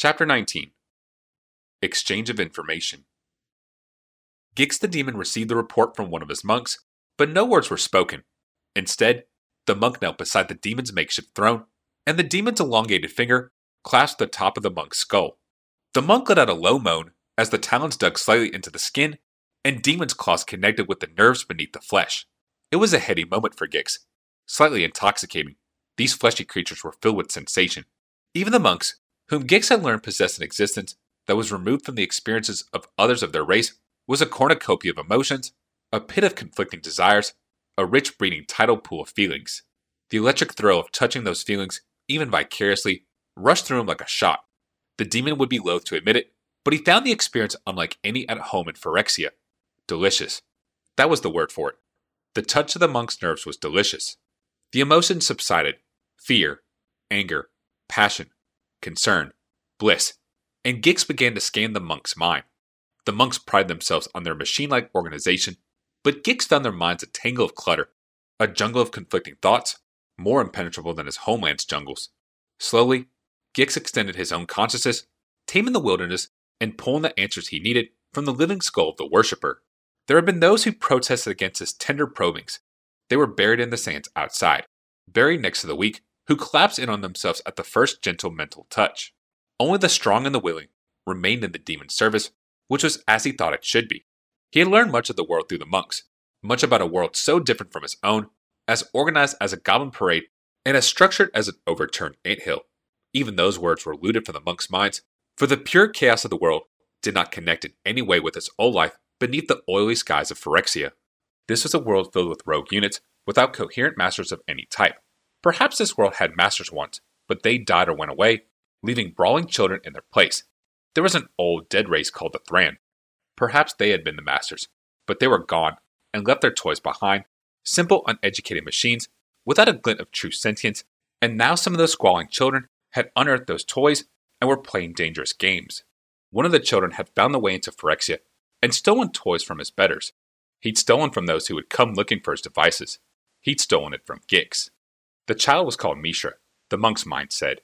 Chapter 19. Exchange of Information. Gix the demon received the report from one of his monks, but no words were spoken. Instead, the monk knelt beside the demon's makeshift throne, and the demon's elongated finger clasped the top of the monk's skull. The monk let out a low moan as the talons dug slightly into the skin, and demon's claws connected with the nerves beneath the flesh. It was a heady moment for Gix, slightly intoxicating. These fleshy creatures were filled with sensation. Even the monks, whom Gix had learned possessed an existence that was removed from the experiences of others of their race, was a cornucopia of emotions, a pit of conflicting desires, a rich breeding tidal pool of feelings. The electric thrill of touching those feelings, even vicariously, rushed through him like a shot. The demon would be loath to admit it, but he found the experience unlike any at home in Phyrexia. Delicious. That was the word for it. The touch of the monk's nerves was delicious. The emotions subsided. Fear, anger, passion, concern, bliss, and Gix began to scan the monk's mind. The monks prided themselves on their machine-like organization, but Gix found their minds a tangle of clutter, a jungle of conflicting thoughts, more impenetrable than his homeland's jungles. Slowly, Gix extended his own consciousness, taming the wilderness, and pulling the answers he needed from the living skull of the worshipper. There had been those who protested against his tender probings. They were buried in the sands outside, buried next to the weak, who collapsed in on themselves at the first gentle mental touch. Only the strong and the willing remained in the demon's service, which was as he thought it should be. He had learned much of the world through the monks, much about a world so different from his own, as organized as a goblin parade and as structured as an overturned anthill. Even those words were looted from the monks' minds, for the pure chaos of the world did not connect in any way with his old life beneath the oily skies of Phyrexia. This was a world filled with rogue units without coherent masters of any type. Perhaps this world had masters once, but they died or went away, leaving brawling children in their place. There was an old, dead race called the Thran. Perhaps they had been the masters, but they were gone and left their toys behind, simple, uneducated machines without a glint of true sentience, and now some of those squalling children had unearthed those toys and were playing dangerous games. One of the children had found the way into Phyrexia and stolen toys from his betters. He'd stolen from those who had come looking for his devices. He'd stolen it from Gix. The child was called Mishra, the monk's mind said.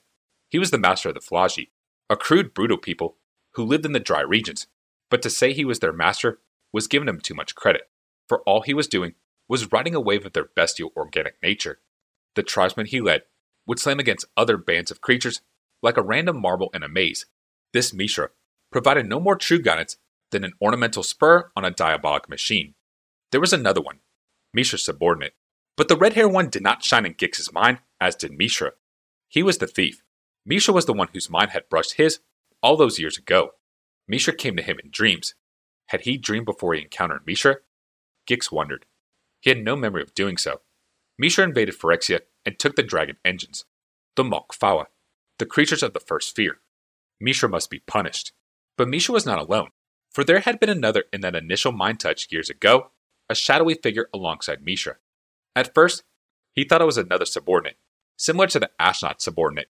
He was the master of the Falaji, a crude, brutal people who lived in the dry regions, but to say he was their master was giving him too much credit, for all he was doing was riding a wave of their bestial organic nature. The tribesmen he led would slam against other bands of creatures like a random marble in a maze. This Mishra provided no more true guidance than an ornamental spur on a diabolic machine. There was another one, Mishra's subordinate, but the red-haired one did not shine in Gix's mind, as did Mishra. He was the thief. Mishra was the one whose mind had brushed his all those years ago. Mishra came to him in dreams. Had he dreamed before he encountered Mishra? Gix wondered. He had no memory of doing so. Mishra invaded Phyrexia and took the dragon engines, the Mokfawa, the creatures of the first fear. Mishra must be punished. But Mishra was not alone, for there had been another in that initial mind touch years ago, a shadowy figure alongside Mishra. At first, he thought it was another subordinate, similar to the Ashnot subordinate,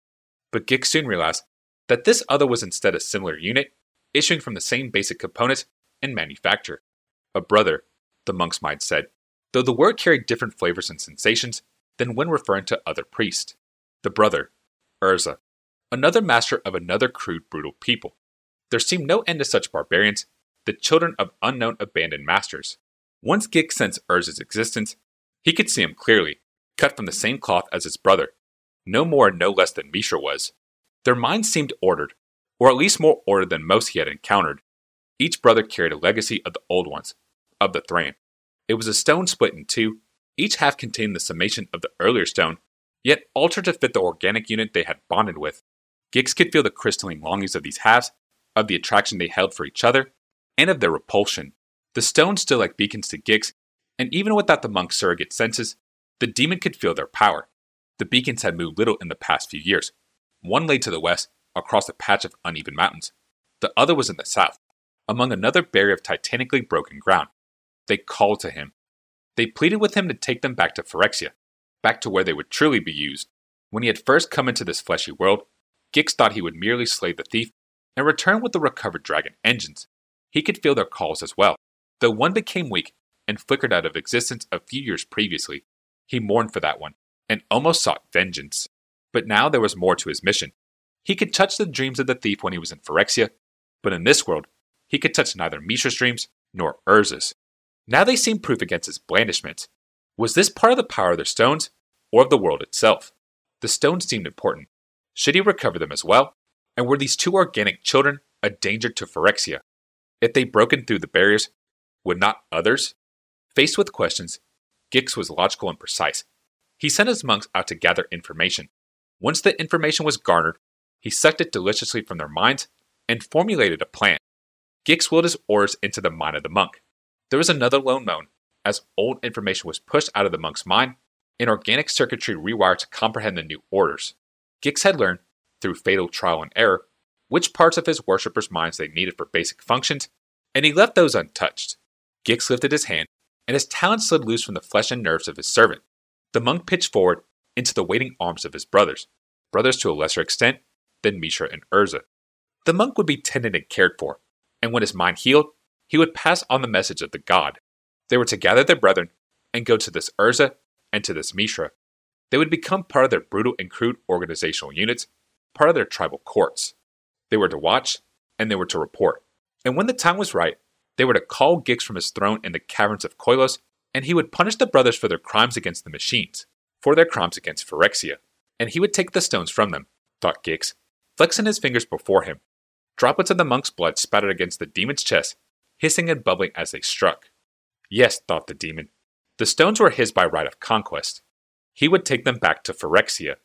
but Gix soon realized that this other was instead a similar unit, issuing from the same basic components and manufacture. A brother, the monk's mind said, though the word carried different flavors and sensations than when referring to other priests. The brother, Urza, another master of another crude, brutal people. There seemed no end to such barbarians, the children of unknown abandoned masters. Once Gix sensed Urza's existence, he could see him clearly, cut from the same cloth as his brother, no more and no less than Mishra was. Their minds seemed ordered, or at least more ordered than most he had encountered. Each brother carried a legacy of the old ones, of the Thran. It was a stone split in two, each half contained the summation of the earlier stone, yet altered to fit the organic unit they had bonded with. Gix could feel the crystalline longings of these halves, of the attraction they held for each other, and of their repulsion. The stones stood like beacons to Gix, and even without the monk's surrogate senses, the demon could feel their power. The beacons had moved little in the past few years. One lay to the west, across a patch of uneven mountains. The other was in the south, among another barrier of titanically broken ground. They called to him. They pleaded with him to take them back to Phyrexia, back to where they would truly be used. When he had first come into this fleshy world, Gix thought he would merely slay the thief and return with the recovered dragon engines. He could feel their calls as well, though one became weak and flickered out of existence a few years previously. He mourned for that one, and almost sought vengeance. But now there was more to his mission. He could touch the dreams of the thief when he was in Phyrexia, but in this world, he could touch neither Mishra's dreams nor Urza's. Now they seemed proof against his blandishments. Was this part of the power of their stones, or of the world itself? The stones seemed important. Should he recover them as well? And were these two organic children a danger to Phyrexia? If they'd broken through the barriers, would not others? Faced with questions, Gix was logical and precise. He sent his monks out to gather information. Once the information was garnered, he sucked it deliciously from their minds and formulated a plan. Gix willed his orders into the mind of the monk. There was another lone moan. As old information was pushed out of the monk's mind, and organic circuitry rewired to comprehend the new orders. Gix had learned, through fatal trial and error, which parts of his worshippers' minds they needed for basic functions, and he left those untouched. Gix lifted his hand, and his talent slid loose from the flesh and nerves of his servant. The monk pitched forward into the waiting arms of his brothers to a lesser extent than Mishra and Urza. The monk would be tended and cared for, and when his mind healed, he would pass on the message of the god. They were to gather their brethren and go to this Urza and to this Mishra. They would become part of their brutal and crude organizational units, part of their tribal courts. They were to watch, and they were to report. And when the time was right, they were to call Gix from his throne in the caverns of Koilos, and he would punish the brothers for their crimes against the machines, for their crimes against Phyrexia. And he would take the stones from them, thought Gix, flexing his fingers before him. Droplets of the monk's blood spattered against the demon's chest, hissing and bubbling as they struck. Yes, thought the demon, the stones were his by right of conquest. He would take them back to Phyrexia.